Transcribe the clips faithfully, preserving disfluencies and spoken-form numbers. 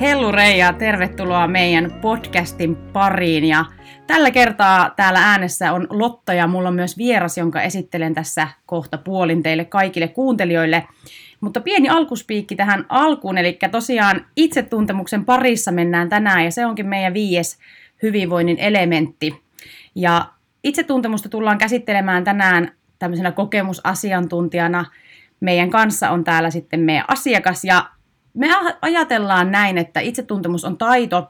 Hellurei ja tervetuloa meidän podcastin pariin. Ja tällä kertaa täällä äänessä on Lotta ja mulla on myös vieras, jonka esittelen tässä kohta puolin teille kaikille kuuntelijoille. Mutta pieni alkuspiikki tähän alkuun, eli tosiaan itsetuntemuksen parissa mennään tänään ja se onkin meidän viides hyvinvoinnin elementti. Ja itsetuntemusta tullaan käsittelemään tänään tämmöisenä kokemusasiantuntijana. Meidän kanssa on täällä sitten meidän asiakas ja me ajatellaan näin, että itsetuntemus on taito,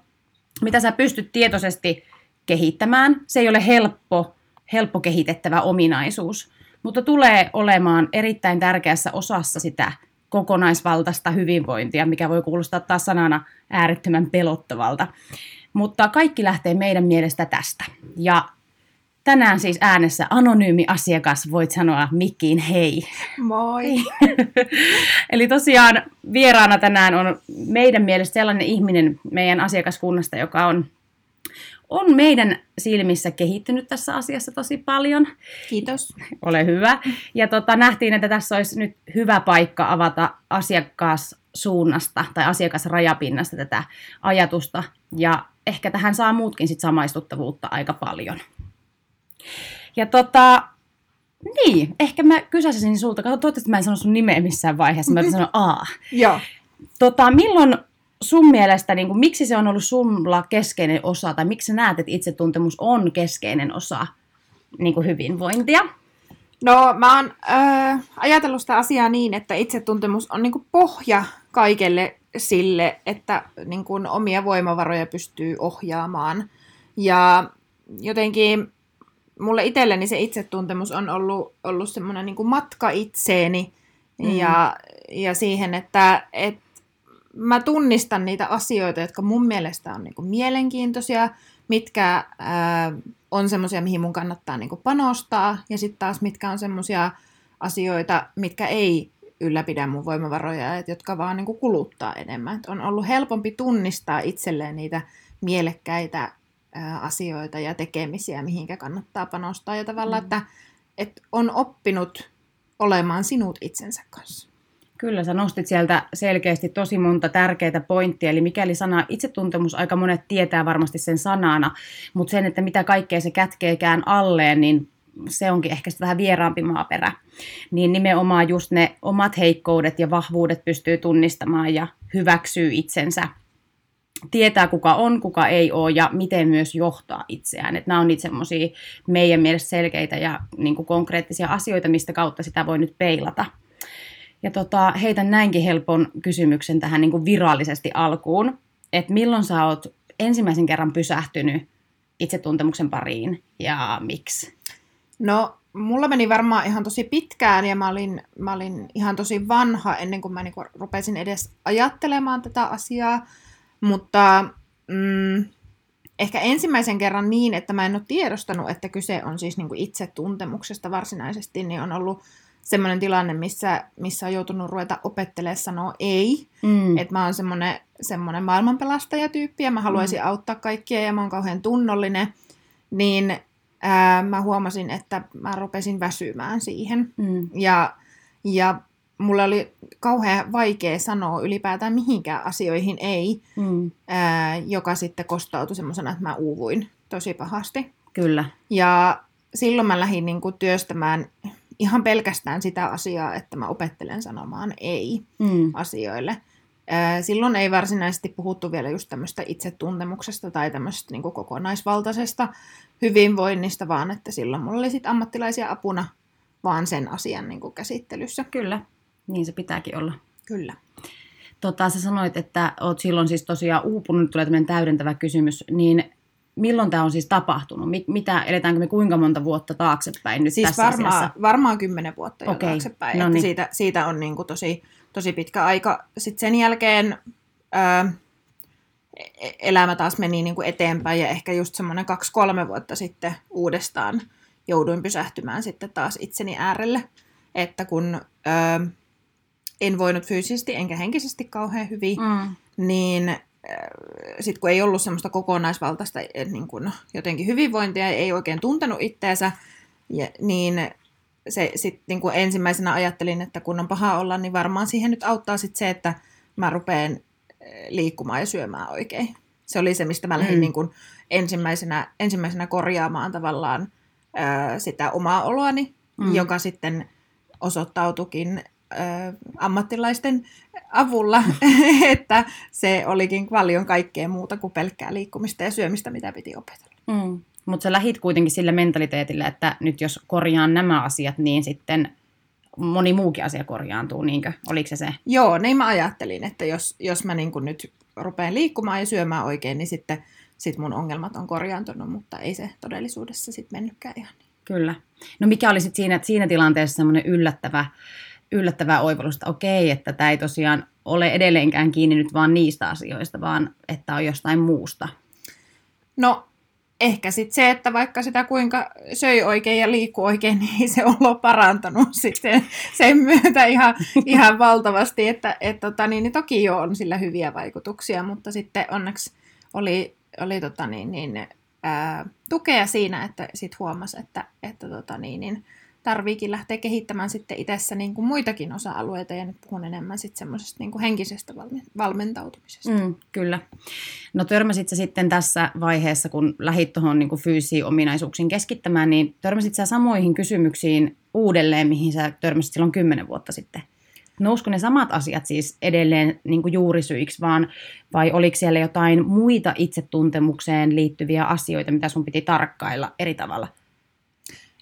mitä sä pystyt tietoisesti kehittämään. Se ei ole helppo, helppo kehitettävä ominaisuus, mutta tulee olemaan erittäin tärkeässä osassa sitä kokonaisvaltaista hyvinvointia, mikä voi kuulostaa taas sanana äärettömän pelottavalta. Mutta kaikki lähtee meidän mielestä tästä. Ja tänään siis äänessä anonyymi asiakas, voit sanoa mikkiin hei. Moi. Eli tosiaan vieraana tänään on meidän mielestä sellainen ihminen meidän asiakaskunnasta, joka on, on meidän silmissä kehittynyt tässä asiassa tosi paljon. Kiitos. Ole hyvä. Ja tota, nähtiin, että tässä olisi nyt hyvä paikka avata asiakassuunnasta tai asiakasrajapinnasta tätä ajatusta. Ja ehkä tähän saa muutkin sit samaistuttavuutta aika paljon. Ja tota, niin, ehkä mä kysäisin sulta, katso, toivottavasti mä en sano sun nimeä missään vaiheessa, mä sanon aa. Joo. Tota, milloin sun mielestä, niin kun, miksi se on ollut sulla keskeinen osa, tai miksi sä näet, että itsetuntemus on keskeinen osa niin kun hyvinvointia? No, mä oon äh, ajatellut sitä asiaa niin, että itsetuntemus on niin kun pohja kaikelle sille, että niin kun omia voimavaroja pystyy ohjaamaan. Ja jotenkin mulle itselleni se itsetuntemus on ollut, ollut semmoinen niin kuin matka itseeni mm-hmm. ja, ja siihen, että et mä tunnistan niitä asioita, jotka mun mielestä on niin kuin mielenkiintoisia, mitkä ää, on semmoisia, mihin mun kannattaa niin kuin panostaa, ja sitten taas mitkä on semmoisia asioita, mitkä ei ylläpidä mun voimavaroja, et jotka vaan niin kuin kuluttaa enemmän. Et on ollut helpompi tunnistaa itselleen niitä mielekkäitä asioita ja tekemisiä, mihinkä kannattaa panostaa, ja tavallaan, mm. että, että on oppinut olemaan sinut itsensä kanssa. Kyllä, sä nostit sieltä selkeästi tosi monta tärkeää pointtia, eli mikäli sana itsetuntemus, aika monet tietää varmasti sen sanana, mutta sen, että mitä kaikkea se kätkeekään alleen, niin se onkin ehkä sitten vähän vieraampi maaperä. Niin nimenomaan just ne omat heikkoudet ja vahvuudet pystyy tunnistamaan ja hyväksyy itsensä. Tietää, kuka on, kuka ei ole ja miten myös johtaa itseään. Et nämä on niitä semmoisia meidän mielestä selkeitä ja niinku konkreettisia asioita, mistä kautta sitä voi nyt peilata. Ja tota, heitän näinkin helpon kysymyksen tähän niinku virallisesti alkuun, että milloin sä oot ensimmäisen kerran pysähtynyt itsetuntemuksen pariin ja miksi? No, mulla meni varmaan ihan tosi pitkään ja mä olin, mä olin ihan tosi vanha ennen kuin mä niinku rupesin edes ajattelemaan tätä asiaa. Mutta mm, ehkä ensimmäisen kerran niin, että mä en ole tiedostanut, että kyse on siis niin kuin itsetuntemuksesta varsinaisesti, niin on ollut semmoinen tilanne, missä, missä on joutunut ruveta opettelemaan sanoa ei. Mm. Että mä oon semmoinen, semmoinen maailmanpelastajatyyppi ja mä haluaisin mm. auttaa kaikkia ja mä oon kauhean tunnollinen. Niin ää, mä huomasin, että mä rupesin väsymään siihen. Mm. Ja, ja mulla oli kauhean vaikea sanoa ylipäätään mihinkään asioihin ei, mm. ää, joka sitten kostautui semmoisena, että mä uuvuin tosi pahasti. Kyllä. Ja silloin mä lähdin niin kuin työstämään ihan pelkästään sitä asiaa, että mä opettelen sanomaan ei mm. asioille. Ää, silloin ei varsinaisesti puhuttu vielä just tämmöistä itsetuntemuksesta tai tämmöistä niin kuin kokonaisvaltaisesta hyvinvoinnista, vaan että silloin mulla oli sitten ammattilaisia apuna vaan sen asian niin kuin käsittelyssä. Kyllä. Niin se pitääkin olla. Kyllä. Tota, sä sanoit, että oot silloin siis tosiaan uupunut, nyt tulee tämmöinen täydentävä kysymys, niin milloin tämä on siis tapahtunut? Mitä, eletäänkö me kuinka monta vuotta taaksepäin nyt siis tässä varmaa, asiassa? Siis varmaan kymmenen vuotta jo okay. taaksepäin. No niin. siitä, siitä on niinku tosi, tosi pitkä aika. Sitten sen jälkeen ö, elämä taas meni niinku eteenpäin ja ehkä just semmoinen kaksi, kolme vuotta sitten uudestaan jouduin pysähtymään sitten taas itseni äärelle, että kun... Ö, en voinut fyysisesti enkä henkisesti kauhean hyvin, mm. niin sitten kun ei ollut semmoista kokonaisvaltaista niin kun jotenkin hyvinvointia, ei oikein tuntenut itteensä, niin se sitten niin kun ensimmäisenä ajattelin, että kun on paha olla, niin varmaan siihen nyt auttaa sitten se, että mä rupean liikkumaan ja syömään oikein. Se oli se, mistä mä lähdin mm. niin kuin ensimmäisenä, ensimmäisenä korjaamaan tavallaan ää, sitä omaa oloani, mm. joka sitten osoittautukin ää, ammattilaisten avulla, että se olikin paljon kaikkea muuta kuin pelkkää liikkumista ja syömistä, mitä piti opetella. Mm. Mutta sä lähit kuitenkin sillä mentaliteetillä, että nyt jos korjaan nämä asiat, niin sitten moni muukin asia korjaantuu, niinkö? Oliko se se? Joo, niin mä ajattelin, että jos, jos mä niin kun nyt rupean liikkumaan ja syömään oikein, niin sitten sit mun ongelmat on korjaantunut, mutta ei se todellisuudessa sitten mennytkään ihan niin. Kyllä. No mikä oli sitten siinä, siinä tilanteessa semmoinen yllättävä, yllättävä oivallus, että okei, että tämä ei tosiaan ole edelleenkään kiinni nyt vaan niistä asioista, vaan että on jostain muusta? No ehkä sitten se, että vaikka sitä kuinka söi oikein ja liikkui oikein, niin ei se olo parantanut sitten sen myötä ihan, ihan valtavasti. Että, et, tota, niin, niin toki jo on sillä hyviä vaikutuksia, mutta sitten onneksi oli, oli tota, niin, niin, ää, tukea siinä, että sitten huomasi, että, että tota, niin, niin, tarviikin lähteä kehittämään sitten itsessä niin kuin muitakin osa-alueita, ja nyt puhun enemmän sitten semmoisesta niin kuin henkisestä valmentautumisesta. Mm, kyllä. No törmäsit sä sitten tässä vaiheessa, kun lähdit tuohon niin kuin fyysisiin ominaisuuksiin keskittämään, niin törmäsit sä samoihin kysymyksiin uudelleen, mihin sä törmäsit silloin kymmenen vuotta sitten? Nousko ne samat asiat siis edelleen niin kuin juurisyiksi, vaan, vai oliko siellä jotain muita itsetuntemukseen liittyviä asioita, mitä sun piti tarkkailla eri tavalla?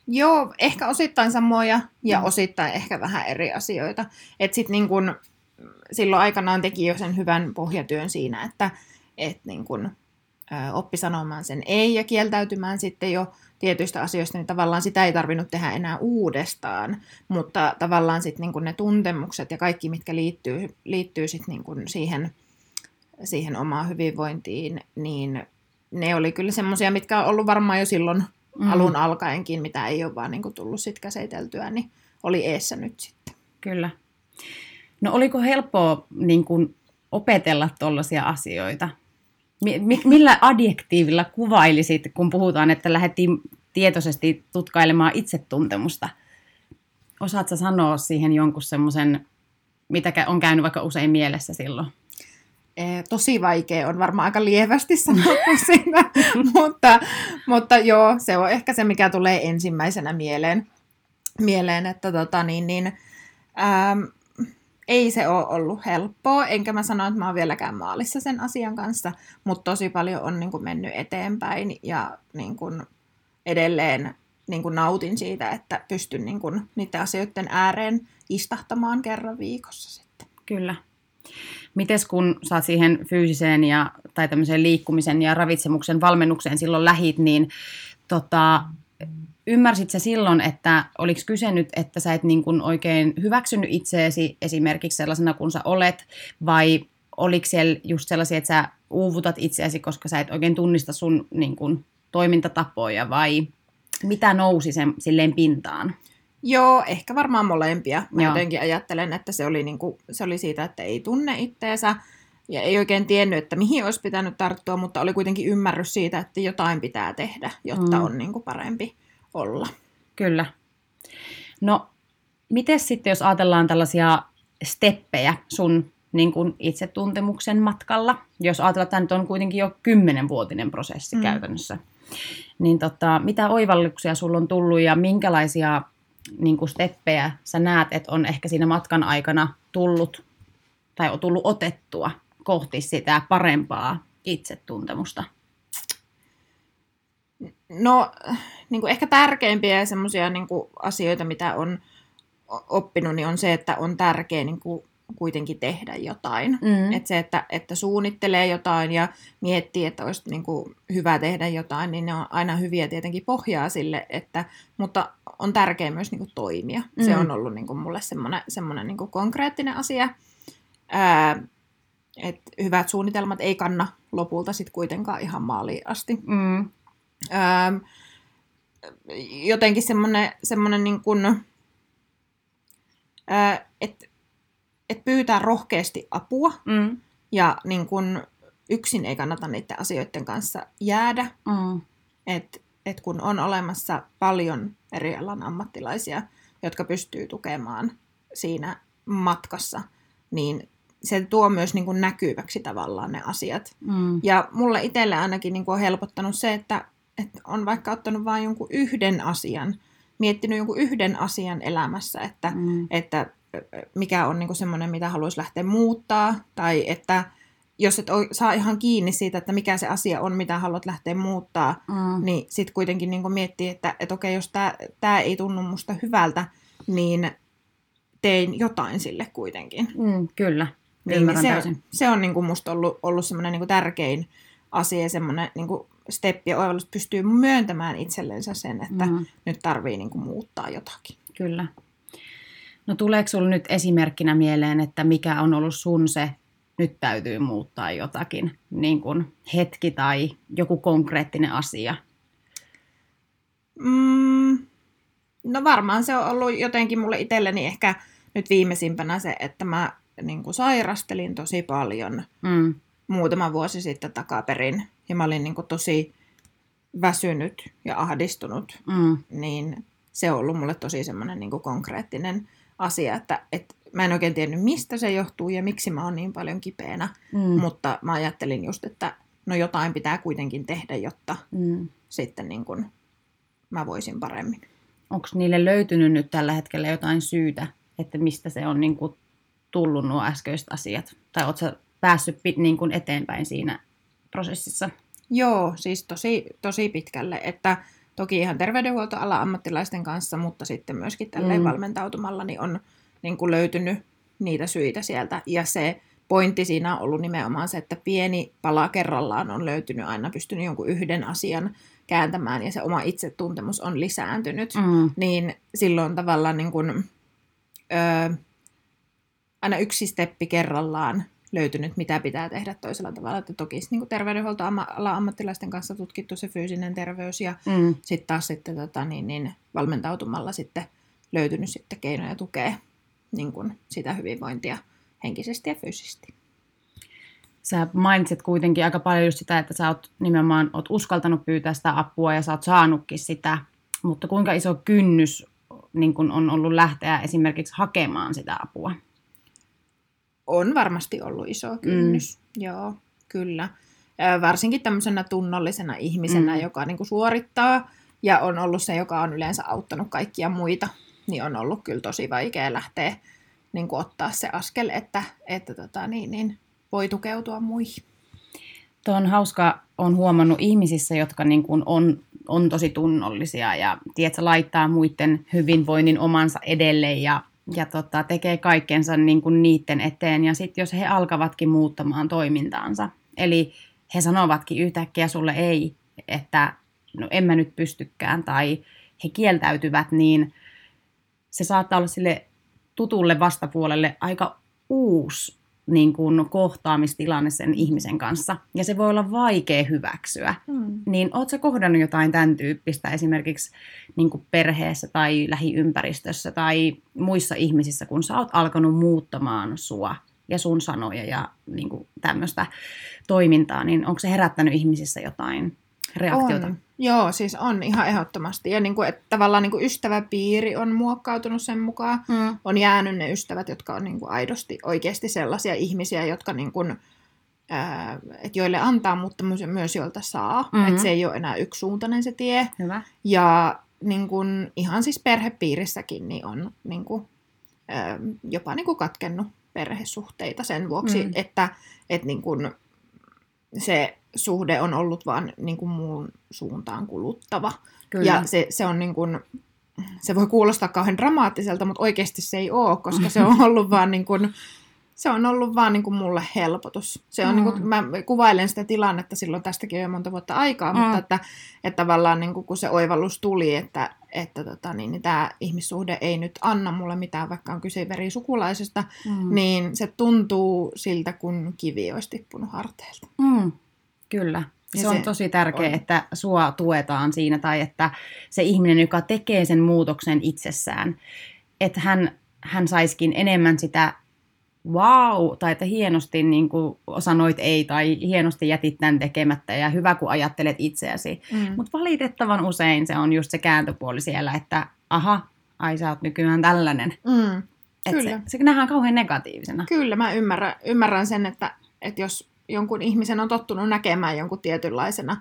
Joo, ehkä osittain samoja ja mm. osittain ehkä vähän eri asioita. Et sit niin kun, silloin aikanaan teki jo sen hyvän pohjatyön siinä, että et niin kun, ö, oppi sanomaan sen ei ja kieltäytymään sitten jo tietyistä asioista, niin tavallaan sitä ei tarvinnut tehdä enää uudestaan. Mutta tavallaan sit niin kun ne tuntemukset ja kaikki, mitkä liittyy, liittyy sit niin kun siihen, siihen omaan hyvinvointiin, niin ne oli kyllä semmoisia, mitkä on ollut varmaan jo silloin Mm. alun alkaenkin, mitä ei ole vaan niin kuin tullut sit käsiteltyä, niin oli eessä nyt sitten. Kyllä. No oliko helppoa niin kuin opetella tuollaisia asioita? M- millä adjektiivilla kuvailisit, kun puhutaan, että lähdettiin tietoisesti tutkailemaan itsetuntemusta? Osaatko sä sanoa siihen jonkun semmoisen, mitä on käynyt vaikka usein mielessä silloin? Tosi vaikea, on varmaan aika lievästi sanottu siinä, mutta, mutta joo, se on ehkä se, mikä tulee ensimmäisenä mieleen, mieleen että tota, niin, niin, ähm, ei se ole ollut helppoa, enkä mä sano, että mä oon vieläkään maalissa sen asian kanssa, mutta tosi paljon on niin kuin mennyt eteenpäin ja niin kuin edelleen niin kuin nautin siitä, että pystyn niin kuin niiden asioiden ääreen istahtamaan kerran viikossa sitten. Kyllä. Mites kun sä oot siihen fyysiseen ja, tai tämmöiseen liikkumisen ja ravitsemuksen valmennukseen silloin lähit, niin tota, ymmärsit sä silloin, että oliko kyse nyt, että sä et niin kuin oikein hyväksynyt itseesi esimerkiksi sellaisena kuin sä olet, vai oliko siellä just sellaisia, että sä uuvutat itseäsi, koska sä et oikein tunnista sun niin kuin toimintatapoja, vai mitä nousi sen silleen pintaan? Joo, ehkä varmaan molempia. Mä Joo. jotenkin ajattelen, että se oli, niinku, se oli siitä, että ei tunne itteensä ja ei oikein tiennyt, että mihin olisi pitänyt tarttua, mutta oli kuitenkin ymmärrys siitä, että jotain pitää tehdä, jotta mm. on niinku parempi olla. Kyllä. No, miten sitten, jos ajatellaan tällaisia steppejä sun niin kuin itsetuntemuksen matkalla, jos ajatellaan, että tämä on kuitenkin jo kymmenenvuotinen prosessi mm. käytännössä, niin tota, mitä oivalluksia sulla on tullut ja minkälaisia niin kuin steppejä sä näet, että on ehkä siinä matkan aikana tullut tai on tullut otettua kohti sitä parempaa itsetuntemusta? No niin kuin ehkä tärkeimpiä semmoisia niin kuin asioita, mitä on oppinut, niin on se, että on tärkeä niin kuin kuitenkin tehdä jotain. Mm. Että se, että, että suunnittelee jotain ja miettii, että olisi niin kuin hyvä tehdä jotain, niin ne on aina hyviä tietenkin pohjaa sille, että, mutta on tärkeää myös niin kuin toimia. Mm. Se on ollut niin kuin mulle semmoinen, semmoinen niin kuin konkreettinen asia. Ää, et hyvät suunnitelmat ei kanna lopulta sit kuitenkaan ihan maaliin asti. Mm. Ää, jotenkin semmoinen, semmoinen niin kuin, ää, että että pyytää rohkeasti apua mm. ja niin kun yksin ei kannata niiden asioiden kanssa jäädä. Mm. Et, et kun on olemassa paljon eri alan ammattilaisia, jotka pystyy tukemaan siinä matkassa, niin se tuo myös niin kuin näkyväksi tavallaan ne asiat. Mm. Ja mulle itselle ainakin niin kuin on helpottanut se, että, että on vaikka ottanut vain jonkun yhden asian, miettinyt jonkun yhden asian elämässä, että, mm. että mikä on niin kuin semmoinen, mitä haluaisi lähteä muuttaa, tai että jos et saa ihan kiinni siitä, että mikä se asia on, mitä haluat lähteä muuttaa, mm. niin sitten kuitenkin niin kuin miettii, että, että okei, jos tämä ei tunnu musta hyvältä, niin tein jotain sille kuitenkin. Mm, kyllä. Niin, se, se on niin kuin musta ollut, ollut semmoinen niin kuin tärkein asia ja semmoinen niin kuin steppi ja oivallus pystyy myöntämään itsellensä sen, että mm. nyt tarvii niin kuin muuttaa jotakin. Kyllä. No tuleeko sinulla nyt esimerkkinä mieleen, että mikä on ollut sun se, nyt täytyy muuttaa jotakin, niin kuin hetki tai joku konkreettinen asia? Mm, no varmaan se on ollut jotenkin mulle itselleni ehkä nyt viimeisimpänä se, että mä niin kuin sairastelin tosi paljon mm. muutama vuosi sitten takaperin. Ja mä olin niin kuin tosi väsynyt ja ahdistunut. Mm. Niin se on ollut mulle tosi semmoinen niin kuin konkreettinen asia, että et mä en oikein tiennyt mistä se johtuu ja miksi mä oon niin paljon kipeänä. Mm. Mutta mä ajattelin just, että no jotain pitää kuitenkin tehdä, jotta mm. sitten niin kuin mä voisin paremmin. Onko niille löytynyt nyt tällä hetkellä jotain syytä, että mistä se on niin kuin tullut nuo äskeiset asiat? Tai ootko sä päässyt niin kuin eteenpäin siinä prosessissa? Joo, siis tosi, tosi pitkälle. Että toki ihan terveydenhuoltoalan ammattilaisten kanssa, mutta sitten myöskin tälleen mm. valmentautumalla niin on niin kuin löytynyt niitä syitä sieltä. Ja se pointti siinä on ollut nimenomaan se, että pieni pala kerrallaan on löytynyt, aina pystynyt jonkun yhden asian kääntämään ja se oma itsetuntemus on lisääntynyt. Mm. Niin silloin tavallaan niin kuin, öö, aina yksi steppi kerrallaan löytynyt, mitä pitää tehdä toisella tavalla. Että toki niin terveydenhuoltoalan ammattilaisten kanssa tutkittu se fyysinen terveys ja mm. sitten taas sitten, tota, niin, niin, valmentautumalla sitten löytynyt sitten keinoja tukea niin kuin sitä hyvinvointia henkisesti ja fyysisesti. Sä mainitset kuitenkin aika paljon just sitä, että sä oot nimenomaan oot uskaltanut pyytää sitä apua ja sä oot saanutkin sitä, mutta kuinka iso kynnys niin kun on ollut lähteä esimerkiksi hakemaan sitä apua? On varmasti ollut iso kynnys, mm. joo, kyllä. Varsinkin tämmöisenä tunnollisena ihmisenä, mm. joka niin kuin suorittaa ja on ollut se, joka on yleensä auttanut kaikkia muita, niin on ollut kyllä tosi vaikea lähteä niin kuin ottaa se askel, että, että tota, niin, niin, voi tukeutua muihin. Tuo on hauska, on huomannut ihmisissä, jotka niin kuin on, on tosi tunnollisia ja tiedätkö, laittaa muiden hyvinvoinnin omansa edelle ja Ja tota, tekee kaikkensa niin kuin niiden eteen. Ja sitten jos he alkavatkin muuttamaan toimintaansa, eli he sanovatkin yhtäkkiä sulle ei, että no en mä nyt pystykään, tai he kieltäytyvät, niin se saattaa olla sille tutulle vastapuolelle aika uusi niin kuin kohtaamistilanne sen ihmisen kanssa. Ja se voi olla vaikea hyväksyä. Mm. Niin ootko sä kohdannut jotain tämän tyyppistä esimerkiksi niin kuin perheessä tai lähiympäristössä tai muissa ihmisissä, kun sä oot alkanut muuttamaan sua ja sun sanoja ja niin kuin tämmöistä toimintaa, niin onko se herättänyt ihmisissä jotain reaktiota? On. Joo, siis on ihan ehdottomasti. Ja niin kuin, että tavallaan niin kuin ystäväpiiri on muokkautunut sen mukaan. Mm. On jäänyt ne ystävät, jotka on niin kuin aidosti oikeasti sellaisia ihmisiä, jotka niin kuin, ää, et joille antaa, mutta myös joilta saa. Mm-hmm. Että se ei ole enää yksisuuntainen se tie. Hyvä. Ja niin kuin, ihan siis perhepiirissäkin niin on niin kuin, ää, jopa niin kuin katkennut perhesuhteita sen vuoksi, mm. että et niin kuin, se suhde on ollut vaan niin kuin muun suuntaan kuluttava. Kyllä. Ja se, se, on niin kuin, se voi kuulostaa kauhean dramaattiselta, mutta oikeasti se ei ole, koska se on ollut vaan, niin kuin, se on ollut vaan niin kuin mulle helpotus. Se on mm. niin kuin, mä kuvailen sitä tilannetta silloin, tästäkin on jo monta vuotta aikaa, mm. mutta että, että tavallaan niin kuin, kun se oivallus tuli, että, että tota, niin, niin tämä ihmissuhde ei nyt anna mulle mitään, vaikka on kyse verisukulaisesta, mm. niin se tuntuu siltä, kun kivi olisi tippunut harteilta. Mm. Kyllä. Se, se on tosi tärkeää, on. Että sua tuetaan siinä tai että se ihminen, joka tekee sen muutoksen itsessään, että hän, hän saisikin enemmän sitä wow, tai että hienosti niin kuin sanoit ei tai hienosti jätit tämän tekemättä ja hyvä, kun ajattelet itseäsi. Mm. Mutta valitettavan usein se on just se kääntöpuoli siellä, että aha, ai sä oot nykyään tällainen. Mm. Että kyllä. Se, se nähdään kauhean negatiivisena. Kyllä, mä ymmärrän, ymmärrän sen, että, että jos jonkun ihmisen on tottunut näkemään jonkun tietynlaisena,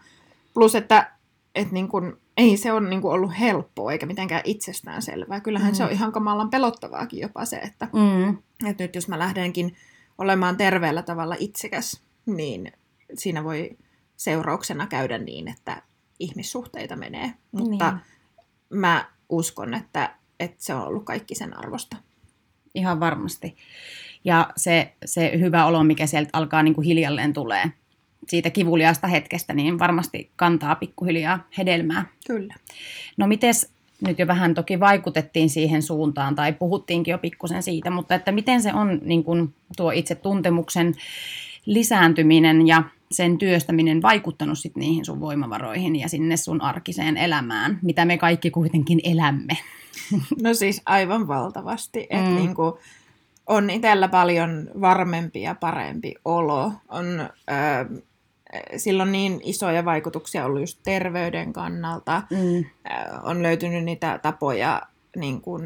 plus että, että niin kun, ei se ole niin kun ollut helppoa eikä mitenkään itsestäänselvää. Kyllähän mm. se on ihan kamalan pelottavaakin jopa se, että, mm. että nyt jos mä lähdenkin olemaan terveellä tavalla itsekäs, niin siinä voi seurauksena käydä niin, että ihmissuhteita menee. Mutta niin. mä uskon, että, että se on ollut kaikki sen arvosta. Ihan varmasti. Ja se, se hyvä olo, mikä sieltä alkaa niin kuin hiljalleen tulee siitä kivuliaasta hetkestä, niin varmasti kantaa pikkuhiljaa hedelmää. Kyllä. No mites, nyt jo vähän toki vaikutettiin siihen suuntaan tai puhuttiinkin jo pikkusen siitä, mutta että miten se on niin kuin tuo itse tuntemuksen lisääntyminen ja sen työstäminen vaikuttanut sit niihin sun voimavaroihin ja sinne sun arkiseen elämään, mitä me kaikki kuitenkin elämme? No siis aivan valtavasti, että mm. niin kuin on itsellä paljon varmempi ja parempi olo. On, äh, silloin niin isoja vaikutuksia ollut just terveyden kannalta. Mm. Äh, on löytynyt niitä tapoja niin kuin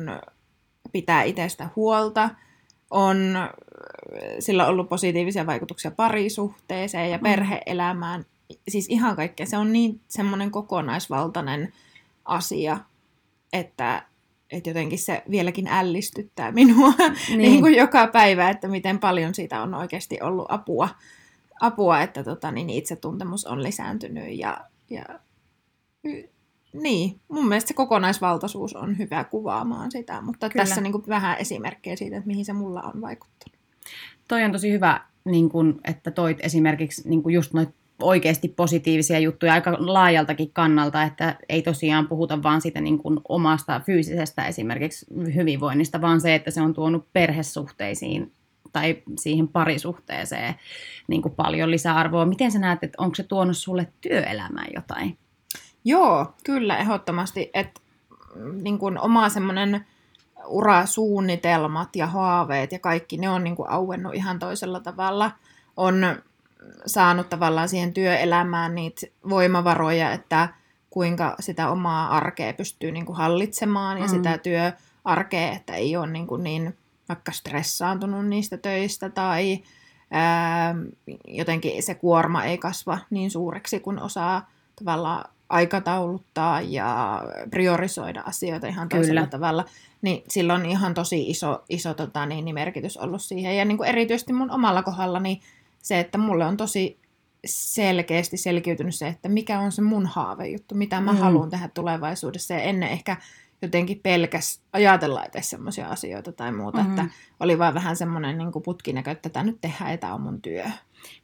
pitää itsestä huolta. On sillä on ollut positiivisia vaikutuksia parisuhteeseen ja perhe-elämään. Siis ihan kaikkea. Se on niin semmoinen kokonaisvaltainen asia, että, että jotenkin se vieläkin ällistyttää minua niin. niin kuin joka päivä, että miten paljon siitä on oikeasti ollut apua, apua että tota, niin itsetuntemus on lisääntynyt. Ja, ja, niin, mun mielestä se kokonaisvaltaisuus on hyvä kuvaamaan sitä, mutta Kyllä. tässä niin kuin vähän esimerkkejä siitä, että mihin se mulla on vaikuttanut. Toi on tosi hyvä, niin kun, että toit esimerkiksi niin kun just noita oikeasti positiivisia juttuja aika laajaltakin kannalta, että ei tosiaan puhuta vaan siitä niin kun omasta fyysisestä esimerkiksi hyvinvoinnista, vaan se, että se on tuonut perhesuhteisiin tai siihen parisuhteeseen niin kun paljon lisäarvoa. Miten sä näet, että onko se tuonut sulle työelämään jotain? Joo, kyllä ehdottomasti, että niin kun oma semmoinen urasuunnitelmat ja haaveet ja kaikki, ne on niin kuin auennut ihan toisella tavalla. On saanut tavallaan siihen työelämään niitä voimavaroja, että kuinka sitä omaa arkea pystyy niin kuin hallitsemaan ja mm. sitä työarkea, että ei ole niin, kuin niin vaikka stressaantunut niistä töistä tai ää, jotenkin se kuorma ei kasva niin suureksi, kun osaa tavallaan aikatauluttaa ja priorisoida asioita ihan toisella Kyllä. tavalla, niin sillä on ihan tosi iso, iso tota, niin, niin merkitys ollut siihen. Ja niin kuin erityisesti mun omalla kohdallani se, että mulle on tosi selkeästi selkiytynyt se, että mikä on se mun haavejuttu, mitä mä mm. haluan tehdä tulevaisuudessa. Ja ennen ehkä jotenkin pelkäs ajatella edes semmoisia asioita tai muuta, mm-hmm. että oli vaan vähän semmoinen niin kuin putkinäkö, että tätä nyt tehdään ja tämä on mun työ.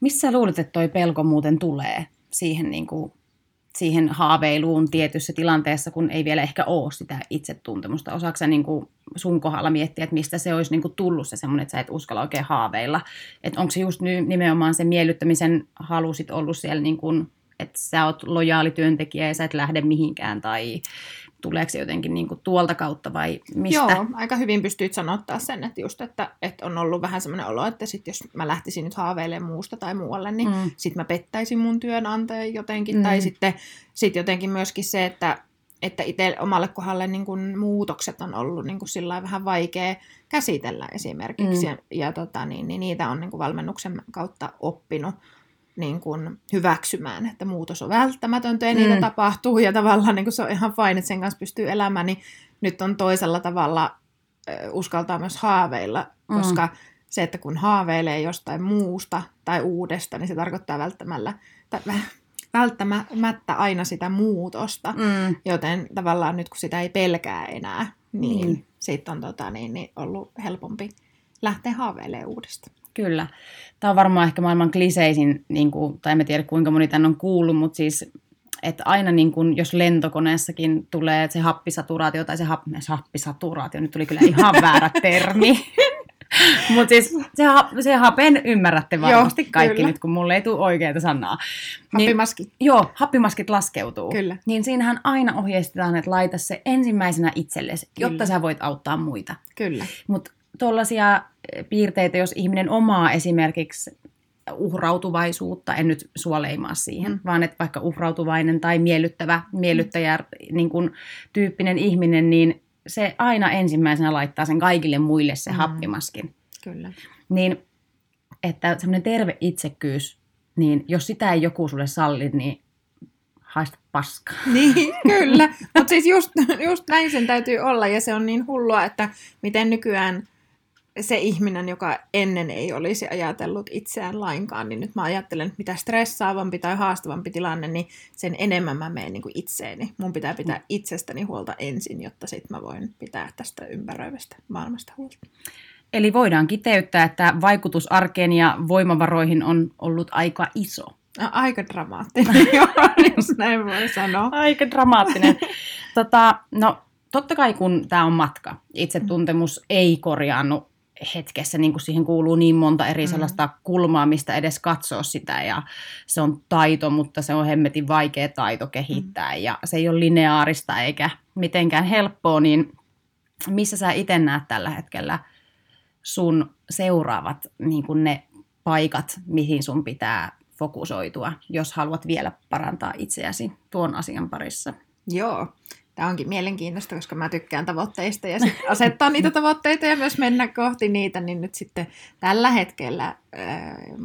Missä luulet, että toi pelko muuten tulee siihen niin kuin siihen haaveiluun tietyssä tilanteessa, kun ei vielä ehkä ole sitä itsetuntemusta. Osaatko sä niin kuin sun kohdalla miettiä, että mistä se olisi niin kuin tullut se semmoinen, että sä et uskalla oikein haaveilla? Että onko se just nimenomaan se miellyttämisen halu sit ollut siellä, niin kuin, että sä oot lojaali työntekijä ja sä et lähde mihinkään, tai tuleeko se jotenkin niin kuin tuolta kautta vai mistä? Joo, aika hyvin pystyt sanottaa sen, että, just, että, että on ollut vähän semmoinen olo, että sit jos mä lähtisin nyt haaveilemaan muusta tai muualle, niin mm. sit mä pettäisin mun työnantajan jotenkin. Mm. Tai sitten sit jotenkin myöskin se, että, että itse omalle kohdalle niin kun muutokset on ollut niin kun sillain vähän vaikea käsitellä esimerkiksi. Mm. Ja, ja tota, niin, niin niitä on niin kun valmennuksen kautta oppinut niin kuin hyväksymään, että muutos on välttämätöntä ja mm. niitä tapahtuu ja tavallaan niin kuin se on ihan fine, että sen kanssa pystyy elämään, niin nyt on toisella tavalla ö, uskaltaa myös haaveilla, koska mm. se, että kun haaveilee jostain muusta tai uudesta, niin se tarkoittaa välttämällä, välttämättä aina sitä muutosta, mm. joten tavallaan nyt kun sitä ei pelkää enää, niin mm. siitä on tota, niin, niin ollut helpompi lähteä haaveilemaan uudestaan. Kyllä. Tämä on varmaan ehkä maailman kliseisin, niin kuin, tai en tiedä kuinka moni tämän on kuullut, mutta siis, että aina niin kuin, jos lentokoneessakin tulee se happisaturaatio, tai se hap, happisaturaatio, nyt tuli kyllä ihan väärä termi, mutta siis se, ha, se hapen ymmärrätte varmasti joo, kaikki kyllä. nyt, kun mulle ei tule oikeaa sanaa. Niin, happimaskit. Joo, happimaskit laskeutuu. Kyllä. Niin siinähän aina ohjeistetaan, että laita se ensimmäisenä itsellesi, jotta sä voit auttaa muita. Kyllä. Mut tuollaisia piirteitä, jos ihminen omaa esimerkiksi uhrautuvaisuutta, en nyt sua leimaa siihen, mm. vaan että vaikka uhrautuvainen tai miellyttävä, miellyttäjä mm. niin kun, tyyppinen ihminen, niin se aina ensimmäisenä laittaa sen kaikille muille se mm. happimaskin. Kyllä. Niin, että semmoinen terve itsekkyys, niin jos sitä ei joku sulle salli, niin haista paskaa. Niin, kyllä. Mutta siis just, just näin sen täytyy olla, ja se on niin hullua, että miten nykyään se ihminen, joka ennen ei olisi ajatellut itseään lainkaan, niin nyt mä ajattelen, että mitä stressaavampi tai haastavampi tilanne, niin sen enemmän mä menen niin kuin itseeni. Mun pitää pitää itsestäni huolta ensin, jotta sit mä voin pitää tästä ympäröivästä maailmasta huolta. Eli voidaan kiteyttää, että vaikutus arkeen ja voimavaroihin on ollut aika iso. Aika dramaattinen, jos näin voi sanoa. Aika dramaattinen. Tota, no, totta kai kun tämä on matka, itsetuntemus ei korjaannu hetkessä, niin kuin siihen kuuluu niin monta eri sellaista kulmaa, mistä edes katsoa sitä, ja se on taito, mutta se on hemmetin vaikea taito kehittää, ja se ei ole lineaarista eikä mitenkään helppoa, niin missä sä itse näet tällä hetkellä sun seuraavat niin kuin ne paikat, mihin sun pitää fokusoitua, jos haluat vielä parantaa itseäsi tuon asian parissa? Joo, tämä onkin mielenkiintoista, koska mä tykkään tavoitteista ja sit asettaa niitä tavoitteita ja myös mennä kohti niitä, niin nyt sitten tällä hetkellä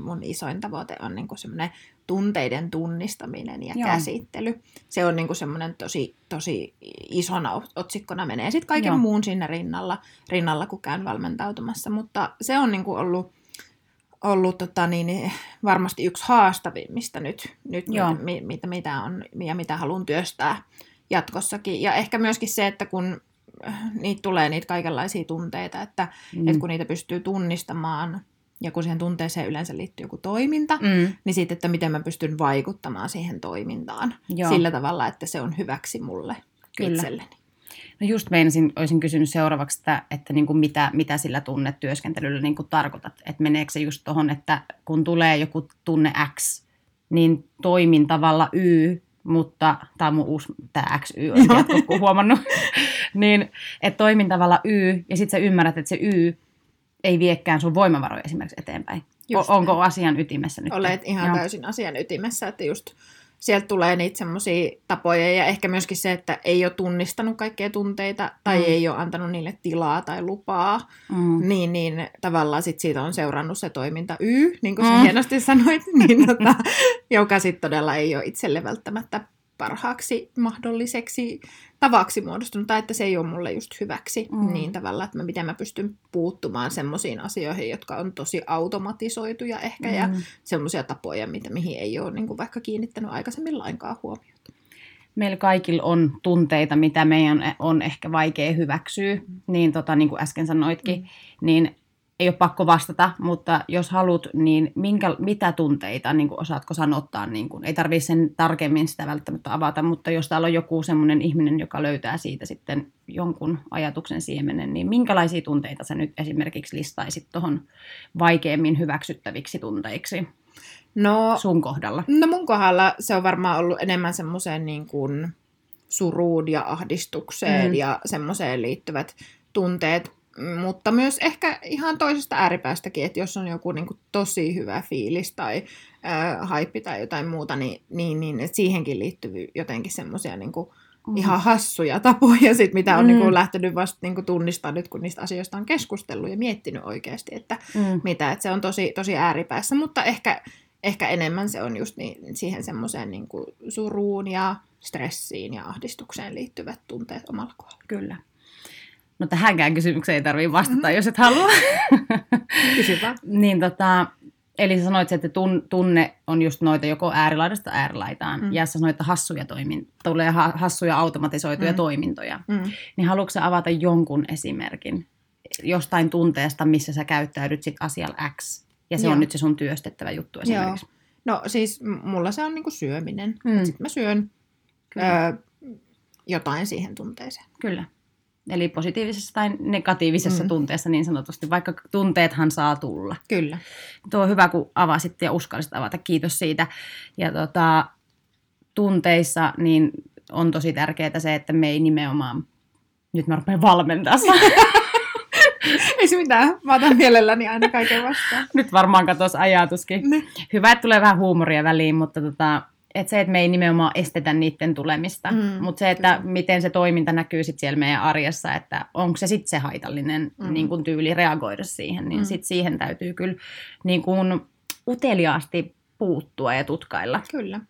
mun isoin tavoite on niinku semmoinen tunteiden tunnistaminen ja Joo. käsittely. Se on niinku semmoinen tosi, tosi isona otsikkona, menee sitten kaiken Joo. muun siinä rinnalla, rinnalla, kun käyn valmentautumassa, mutta se on niinku ollut ollut tota, niin, varmasti yksi haastavimmista nyt, nyt mit, mit, mitä on ja mitä haluan työstää jatkossakin. Ja ehkä myöskin se, että kun niitä tulee niitä kaikenlaisia tunteita, että, mm. että kun niitä pystyy tunnistamaan ja kun siihen tunteeseen yleensä liittyy joku toiminta, mm. niin siitä, että miten mä pystyn vaikuttamaan siihen toimintaan Joo. sillä tavalla, että se on hyväksi mulle Kyllä. itselleni. No just meinasin, olisin kysynyt seuraavaksi, että, että niin kuin mitä, mitä sillä tunnetyöskentelyllä niin kuin tarkoitat. Että meneekö se just tuohon, että kun tulee joku tunne X, niin toimin tavalla Y, mutta tämä on mun uusi, tämä X Y on jatkoon huomannut, niin että toimin tavalla Y, ja sitten sä ymmärrät, että se Y ei viekään sun voimavaroja esimerkiksi eteenpäin. O- onko asian ytimessä nyt? Olet ihan Joo. täysin asian ytimessä, että just... Sieltä tulee niitä semmoisia tapoja ja ehkä myöskin se, että ei ole tunnistanut kaikkia tunteita tai mm. ei ole antanut niille tilaa tai lupaa, mm. niin, niin tavallaan sit siitä on seurannut se toiminta Y, niin kuin mm. sä hienosti sanoit, niin tota, joka sitten todella ei ole itselle välttämättä parhaaksi mahdolliseksi tavaksi muodostunut, tai että se ei ole mulle just hyväksi mm. niin tavalla, että mä, miten mä pystyn puuttumaan semmoisiin asioihin, jotka on tosi automatisoituja ehkä, mm. ja semmoisia tapoja, mitä, mihin ei ole niin kuin vaikka kiinnittänyt aikaisemmin lainkaan huomiota. Meillä kaikilla on tunteita, mitä meidän on ehkä vaikea hyväksyä, mm. niin, tota, niin kuin äsken sanoitkin, mm. niin ei ole pakko vastata, mutta jos haluat, niin minkä, mitä tunteita niin kuin osaatko sanottaa? Niin kuin, ei tarvitse sen tarkemmin sitä välttämättä avata, mutta jos täällä on joku semmoinen ihminen, joka löytää siitä sitten jonkun ajatuksen siemenen, niin minkälaisia tunteita sä nyt esimerkiksi listaisit tuohon vaikeammin hyväksyttäviksi tunteiksi no, sun kohdalla? No mun kohdalla se on varmaan ollut enemmän semmoiseen niin kuin suruun ja ahdistukseen mm. ja semmoiseen liittyvät tunteet. Mutta myös ehkä ihan toisesta ääripäästäkin, että jos on joku niin kuin tosi hyvä fiilis tai äh, haippi tai jotain muuta, niin, niin, niin että siihenkin liittyy jotenkin semmoisia niin kuin mm. ihan hassuja tapoja, sit, mitä on mm. niin kuin lähtenyt vasta niin kuin tunnistamaan nyt, kun niistä asioista on keskustellut ja miettinyt oikeasti, että mm. mitä. Että se on tosi, tosi ääripäässä, mutta ehkä, ehkä enemmän se on just niin, siihen semmoiseen niin kuin suruun ja stressiin ja ahdistukseen liittyvät tunteet omalla kohdalla. Kyllä. No tähänkään kysymykseen ei tarvitse vastata, mm-hmm. jos et halua. Kysy vaan. niin, tota, eli sä sanoit, että tunne on just noita joko äärilaidasta äärilaitaan. Mm-hmm. Ja sä sanoit, että hassuja toimin, tulee ha- hassuja automatisoituja mm-hmm. toimintoja. Mm-hmm. Niin haluatko sä avata jonkun esimerkin jostain tunteesta, missä sä käyttäydyt sit asialla X? Ja se Joo. on nyt se sun työstettävä juttu esimerkiksi. Joo. No siis mulla se on niinku syöminen. Mm. Sitten mä syön ö, jotain siihen tunteeseen. Kyllä. Eli positiivisessa tai negatiivisessa mm. tunteessa niin sanotusti, vaikka tunteethan saa tulla. Kyllä. Tuo on hyvä, kun avasit ja uskallisit avata. Kiitos siitä. Ja tota, tunteissa niin on tosi tärkeää se, että me ei nimenomaan... Nyt mä rupean valmentaa sen. Ei se mitään. Mä otan mielelläni aina kaiken vastaan. Nyt varmaan katosi ajatuskin. Ne. Hyvä, että tulee vähän huumoria väliin, mutta... Tota, Että se, että me ei nimenomaan estetä niiden tulemista, mm, mutta se, että kyllä. miten se toiminta näkyy sitten siellä meidän arjessa, että onko se sitten se haitallinen mm. niin kun tyyli reagoida siihen, niin mm. sitten siihen täytyy kyllä niin kun uteliaasti puuttua ja tutkailla. Kyllä.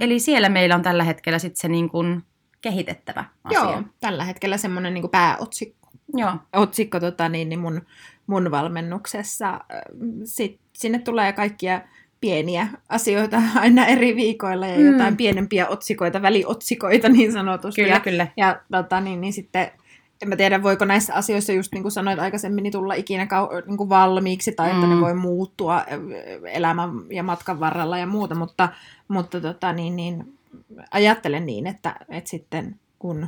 Eli siellä meillä on tällä hetkellä sitten se niin kun kehitettävä asia. Joo, tällä hetkellä semmoinen niin kun pääotsikko. Joo. Otsikko tota, niin, niin mun, mun valmennuksessa. Sit, sinne tulee kaikkia pieniä asioita aina eri viikoilla ja mm. jotain pienempiä otsikoita, väliotsikoita niin sanotusti. Kyllä, ja, kyllä. Ja tota, niin, niin sitten, en mä tiedä, voiko näissä asioissa, just niin kuin sanoit aikaisemmin, niin tulla ikinä kau- niin kuin valmiiksi tai mm. että ne voi muuttua elämän ja matkan varrella ja muuta, mutta, mutta tota, niin, niin, ajattelen niin, että, että sitten kun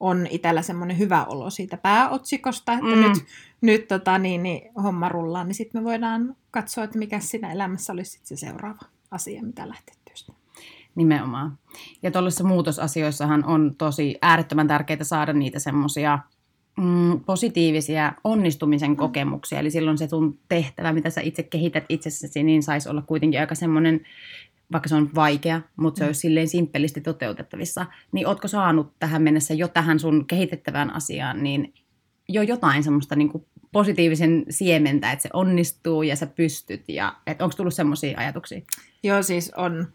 on itsellä semmoinen hyvä olo siitä pääotsikosta, että mm. nyt, nyt tota, niin, niin, homma rullaa, niin sitten me voidaan katsoa, että mikä siinä elämässä olisi sit se seuraava asia, mitä lähtee työstä. Nimenomaan. Ja tuollaisissa muutosasioissahan on tosi äärettömän tärkeää saada niitä semmoisia mm, positiivisia onnistumisen kokemuksia. Eli silloin se sun tehtävä, mitä sä itse kehität itsessäsi, niin saisi olla kuitenkin aika semmoinen, vaikka se on vaikea, mutta se olisi silleen simppelisti toteutettavissa, niin ootko saanut tähän mennessä jo tähän sun kehitettävään asiaan, niin jo jotain semmoista niin kuin positiivisen siementä, että se onnistuu ja sä pystyt, ja että onko tullut semmoisia ajatuksia? Joo, siis on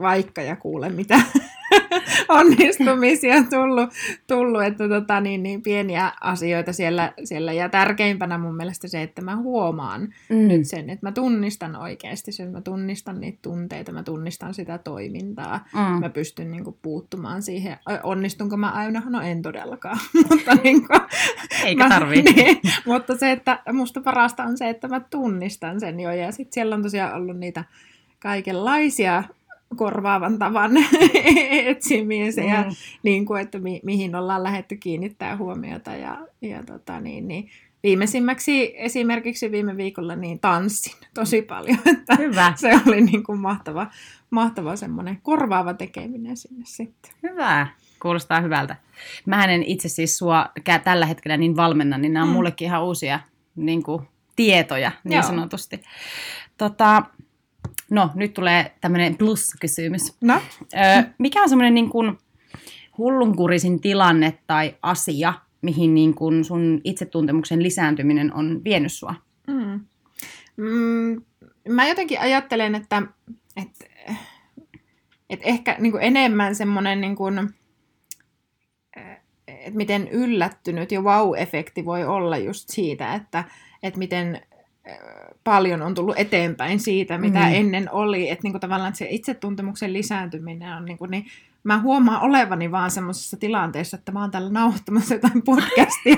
vaikka ja kuule mitä onnistumisia tullut, tullut että tota, niin, niin pieniä asioita siellä, siellä, ja tärkeimpänä mun mielestä se, että mä huomaan mm. nyt sen, että mä tunnistan oikeasti sen, mä tunnistan niitä tunteita, mä tunnistan sitä toimintaa, mm. mä pystyn niin kuin puuttumaan siihen, onnistunko mä aina? No en todellakaan, mutta niin kuin, eikä tarvitse. Niin, mutta se, että musta parasta on se, että mä tunnistan sen jo, ja sit siellä on tosiaan ollut niitä kaikenlaisia korvaavan tavan etsimiseen, mm. niin kuin, että mi- mihin ollaan lähdetty kiinnittää huomiota. Ja, ja tota, niin, niin. Viimeisimmäksi esimerkiksi viime viikolla niin tanssin tosi paljon. Että hyvä. Se oli niin kuin mahtava, mahtava semmoinen korvaava tekeminen sinne sitten. Hyvä. Kuulostaa hyvältä. Mähän en itse siis sua tällä hetkellä niin valmenna, niin nämä on mm. mullekin ihan uusia niin kuin tietoja niin Joo. sanotusti. Tota... No, nyt tulee tämmöinen plus-kysymys. No? Öö, mikä on semmoinen niin kuin hullunkurisin tilanne tai asia, mihin niin kuin sun itsetuntemuksen lisääntyminen on vienyt sua? Mm. Mm, mä jotenkin ajattelen, että, että, että ehkä niin kuin enemmän semmoinen, niin kuin, että miten yllättynyt ja wow-efekti voi olla just siitä, että, että miten paljon on tullut eteenpäin siitä, mitä mm. ennen oli. Että niinku tavallaan se itsetuntemuksen lisääntyminen on niinku niin, mä huomaan olevani vaan semmoisessa tilanteessa, että mä oon täällä nauhoittamassa jotain podcastia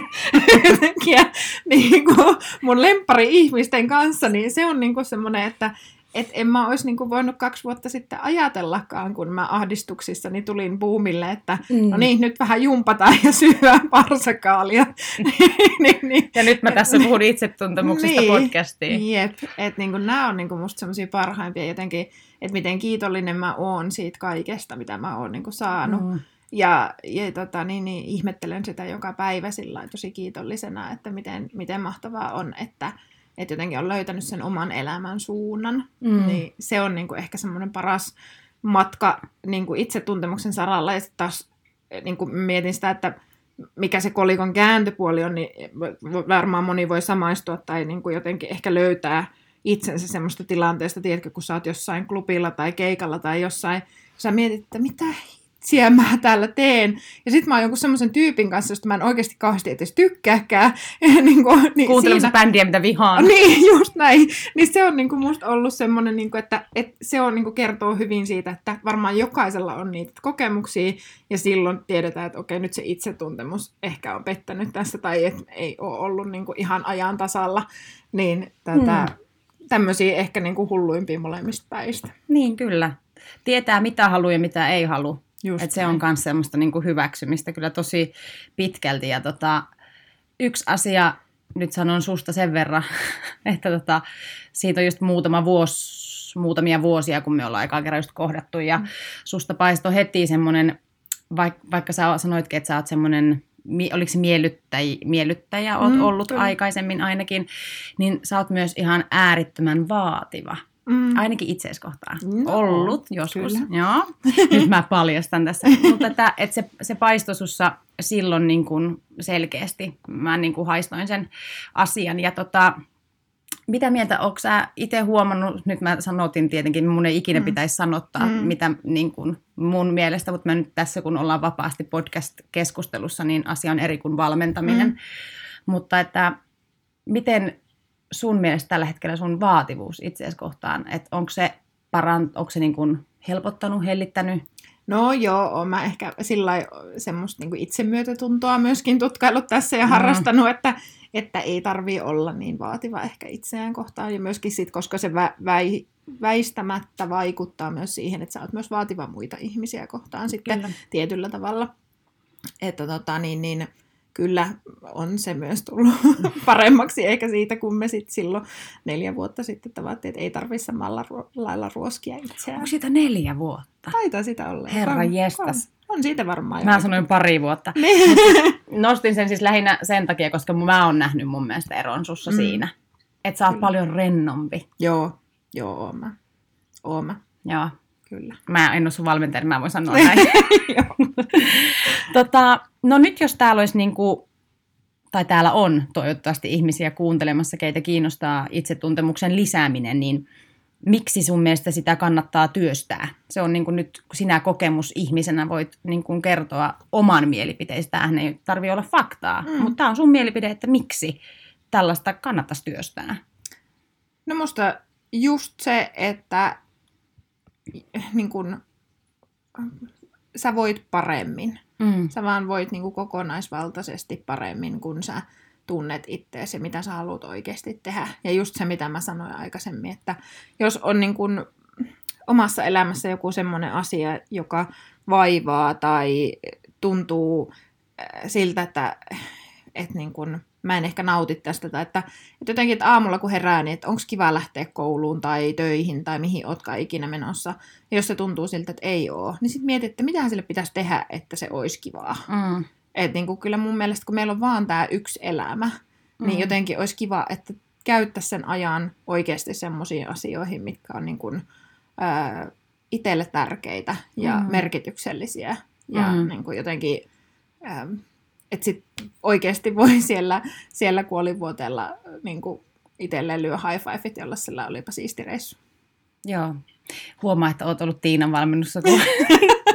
jotenkin niinku mun lemppari-ihmisten kanssa, niin se on niinku semmoinen, että et en mä olisi niinku voinut kaksi vuotta sitten ajatellakaan, kun mä ahdistuksissani tulin buumille, että mm. no niin, nyt vähän jumpataan ja syödään parsakaalia. niin, niin, ja nyt mä tässä et, puhun itsetuntemuksesta niin, podcastiin. Jep, että niinku, nämä on niinku musta semmoisia parhaimpia jotenkin, että miten kiitollinen mä oon siitä kaikesta, mitä mä oon niinku saanut. Mm. Ja, ja tota, niin, niin, ihmettelen sitä joka päivä sillä tosi kiitollisena, että miten, miten mahtavaa on, että että jotenkin on löytänyt sen oman elämän suunnan, mm. niin se on niinku ehkä semmoinen paras matka niinku itsetuntemuksen saralla. Ja sitten taas niinku mietin sitä, että mikä se kolikon kääntöpuoli on, niin varmaan moni voi samaistua tai niinku jotenkin ehkä löytää itsensä semmoista tilanteesta, tiedätkö, kun sä oot jossain klubilla tai keikalla tai jossain, sä mietit, että mitä siellä mä täällä teen. Ja sit mä oon jonkun semmoisen tyypin kanssa, josta mä en oikeasti kauheasti edes tykkääkään. niin kuin, niin kuuntelemassa siinä bändiä, mitä vihaan. Niin, just näin. Niin se on niin kuin musta ollut semmoinen, niin kuin, että, että se on, niin kuin kertoo hyvin siitä, että varmaan jokaisella on niitä kokemuksia, ja silloin tiedetään, että okei, nyt se itsetuntemus ehkä on pettänyt tässä, tai et ei ole ollut niin kuin ihan ajan tasalla. Niin tätä, hmm. tämmöisiä ehkä niin kuin hulluimpia molemmista päistä. Niin, kyllä. Tietää, mitä haluaa ja mitä ei halua. Että se on myös semmoista niinku hyväksymistä kyllä tosi pitkälti. Ja tota, yksi asia, nyt sanon susta sen verran, että tota, siitä on just muutama vuosi, muutamia vuosia, kun me ollaan aikaa kerran just kohdattu. Ja mm. susta paistoi heti semmoinen, vaikka, vaikka sä sanoitkin, että sä oot semmoinen, oliko se miellyttäjä, miellyttäjä oot mm, ollut tuli. aikaisemmin ainakin, niin sä oot myös ihan äärittömän vaativa. Mm. Ainakin itseäsi kohtaan. No, ollut joskus. Kyllä. Joo. Nyt mä paljastan tässä. Mutta että, että se, se paistoi sussa silloin niin kuin selkeästi. Mä niin kuin haistoin sen asian. Ja tota, mitä mieltä, ootko sä itse huomannut, nyt mä sanotin tietenkin, mun ei ikinä mm. pitäisi sanottaa, mm. mitä niin kuin mun mielestä, mutta mä nyt tässä, kun ollaan vapaasti podcast-keskustelussa, niin asia on eri kuin valmentaminen. Mm. Mutta että miten sun mielestä tällä hetkellä sun vaativuus itseäsi kohtaan, että onko se, parant- onko se niin kuin helpottanut, hellittänyt? No joo, mä ehkä sillai semmoista niin kuin itsemyötätuntoa myöskin tutkailut tässä ja harrastanut, mm. että, että ei tarvii olla niin vaativa ehkä itseään kohtaan. Ja myöskin sit, koska se vä- väi- väistämättä vaikuttaa myös siihen, että sä oot myös vaativa muita ihmisiä kohtaan sitten kyllä. tietyllä tavalla. Että tota niin, niin kyllä on se myös tullut paremmaksi ehkä siitä, kun me sitten silloin neljä vuotta sitten tavattiin, että ei tarvitse samalla lailla ruoskia itseään. Onko siitä neljä vuotta? Taitaa sitä olla. Herra jestas. On, on siitä varmaan. Mä sanoin pari vuotta. Nostin sen siis lähinnä sen takia, koska mä oon nähnyt mun mielestä eron sussa mm. siinä. Että sä oot kyllä. paljon rennompi. Joo, joo, oon mä. Oon mä. Joo. Kyllä. Mä en ole sun valmentaja, mä voin sanoa näin. tota, no nyt jos täällä olisi niin kuin, tai täällä on toivottavasti ihmisiä kuuntelemassa, keitä kiinnostaa itsetuntemuksen lisääminen, niin miksi sun mielestä sitä kannattaa työstää? Se on niin kuin nyt sinä kokemus ihmisenä voit niin kuin kertoa oman mielipiteistä. Tämähän ei tarvitse olla faktaa, mm. mutta tämä on sun mielipide, että miksi tällaista kannattaisi työstää? No musta just se, että niin kun, sä voit paremmin. Mm. Sä vaan voit niin kun, kokonaisvaltaisesti paremmin, kun sä tunnet ittees ja mitä sä haluat oikeasti tehdä. Ja just se, mitä mä sanoin aikaisemmin, että jos on niin kun, omassa elämässä joku semmoinen asia, joka vaivaa tai tuntuu siltä, että et, niin kun, mä en ehkä nauti tästä, tai että, että jotenkin että aamulla kun herää, niin että onko kiva lähteä kouluun tai töihin tai mihin ootkaan ikinä menossa. Ja jos se tuntuu siltä, että ei oo, niin sitten mietit, että mitähän sille pitäisi tehdä, että se olisi kivaa. Mm. Että niin kyllä mun mielestä, kun meillä on vaan tää yksi elämä, niin mm. jotenkin olisi kiva, että käyttäisi sen ajan oikeasti semmoisiin asioihin, mitkä on niin kuin, ää, itselle tärkeitä ja mm. merkityksellisiä. Ja mm. niin kuin jotenkin... Ää, että sitten oikeasti voi siellä, siellä kuolivuoteella niin itselleen lyö high-fiveit, jolla sillä olipa siisti reissu. Joo. Huomaa, että olet ollut Tiinan valmennussa, kun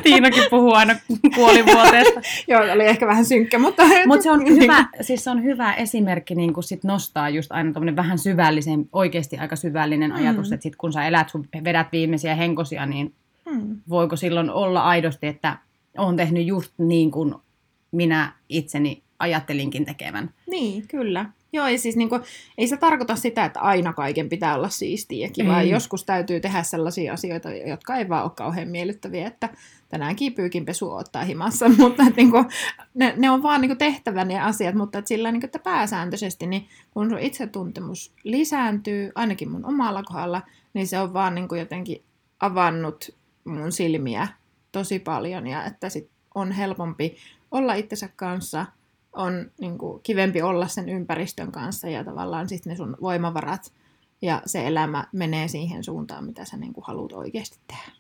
Tiinakin puhuu aina kuolivuoteesta. Joo, oli ehkä vähän synkkä, mutta... Mutta se, siis se on hyvä esimerkki niin kun sit nostaa just aina tuommoinen vähän syvällisen, oikeasti aika syvällinen mm. ajatus, että sit kun sä elät, sun vedät viimeisiä henkosia, niin mm. voiko silloin olla aidosti, että on tehnyt just niin kuin... minä itseni ajattelinkin tekevän. Niin, kyllä. Joo, ja siis niin kuin, ei se tarkoita sitä, että aina kaiken pitää olla siistiä ja kivaa. Mm. Joskus täytyy tehdä sellaisia asioita, jotka ei vaan ole kauhean miellyttäviä, että tänäänkin pyykinpesua ottaa himassa, mutta että niin kuin, ne, ne on vaan niin kuin tehtävä ne asiat, mutta että sillä niin kuin, että pääsääntöisesti, niin kun sun itsetuntemus lisääntyy, ainakin mun omalla kohdalla, niin se on vaan niin kuin jotenkin avannut mun silmiä tosi paljon, ja että sit on helpompi olla itsensä kanssa, on niin kuin, kivempi olla sen ympäristön kanssa ja tavallaan sitten ne sun voimavarat ja se elämä menee siihen suuntaan, mitä sä niin kuin, haluat oikeasti tehdä.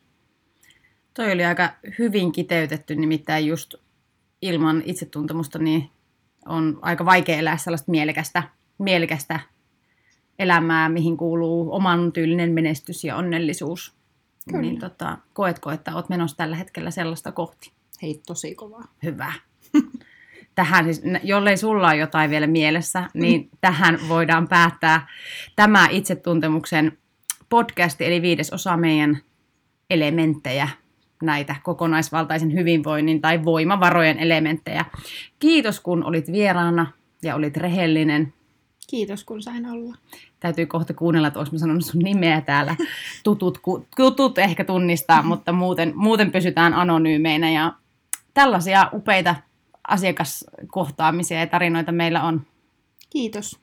Toi oli aika hyvin kiteytetty, nimittäin just ilman itsetuntemusta niin on aika vaikea elää sellaista mielekästä, mielekästä elämää, mihin kuuluu oman tyylinen menestys ja onnellisuus. Kyllä. Niin, tota, koetko, että oot menossa tällä hetkellä sellaista kohti? Hei, tosi kovaa. Hyvä. Tähän siis, jollei sulla ole jotain vielä mielessä, niin tähän voidaan päättää tämä itsetuntemuksen podcasti, eli viides osa meidän elementtejä, näitä kokonaisvaltaisen hyvinvoinnin tai voimavarojen elementtejä. Kiitos, kun olit vieraana ja olit rehellinen. Kiitos, kun sain olla. Täytyy kohta kuunnella, että olisiko sanonut sun nimeä täällä. Tutut, tutut ehkä tunnistaa, mutta muuten, muuten pysytään anonyymeinä. Ja tällaisia upeita asiakaskohtaamisia ja tarinoita meillä on. Kiitos.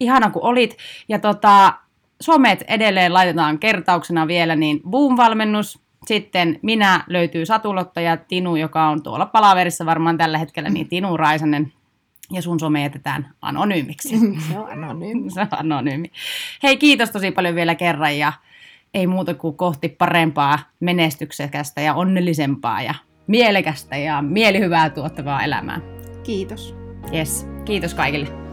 Ihana, kun olit. Ja tota, somet edelleen laitetaan kertauksena vielä, niin Boom-valmennus. Sitten minä löytyy Satulotta ja Tinu, joka on tuolla palaverissa varmaan tällä hetkellä, niin Tinu Raisanen. Ja sun some jätetään anonyymiksi. Se on anonyymi. Se on anonyymi. Hei, kiitos tosi paljon vielä kerran ja ei muuta kuin kohti parempaa, menestyksekästä ja onnellisempaa ja mielekästä ja mielihyvää tuottavaa elämää. Kiitos. Yes, kiitos kaikille.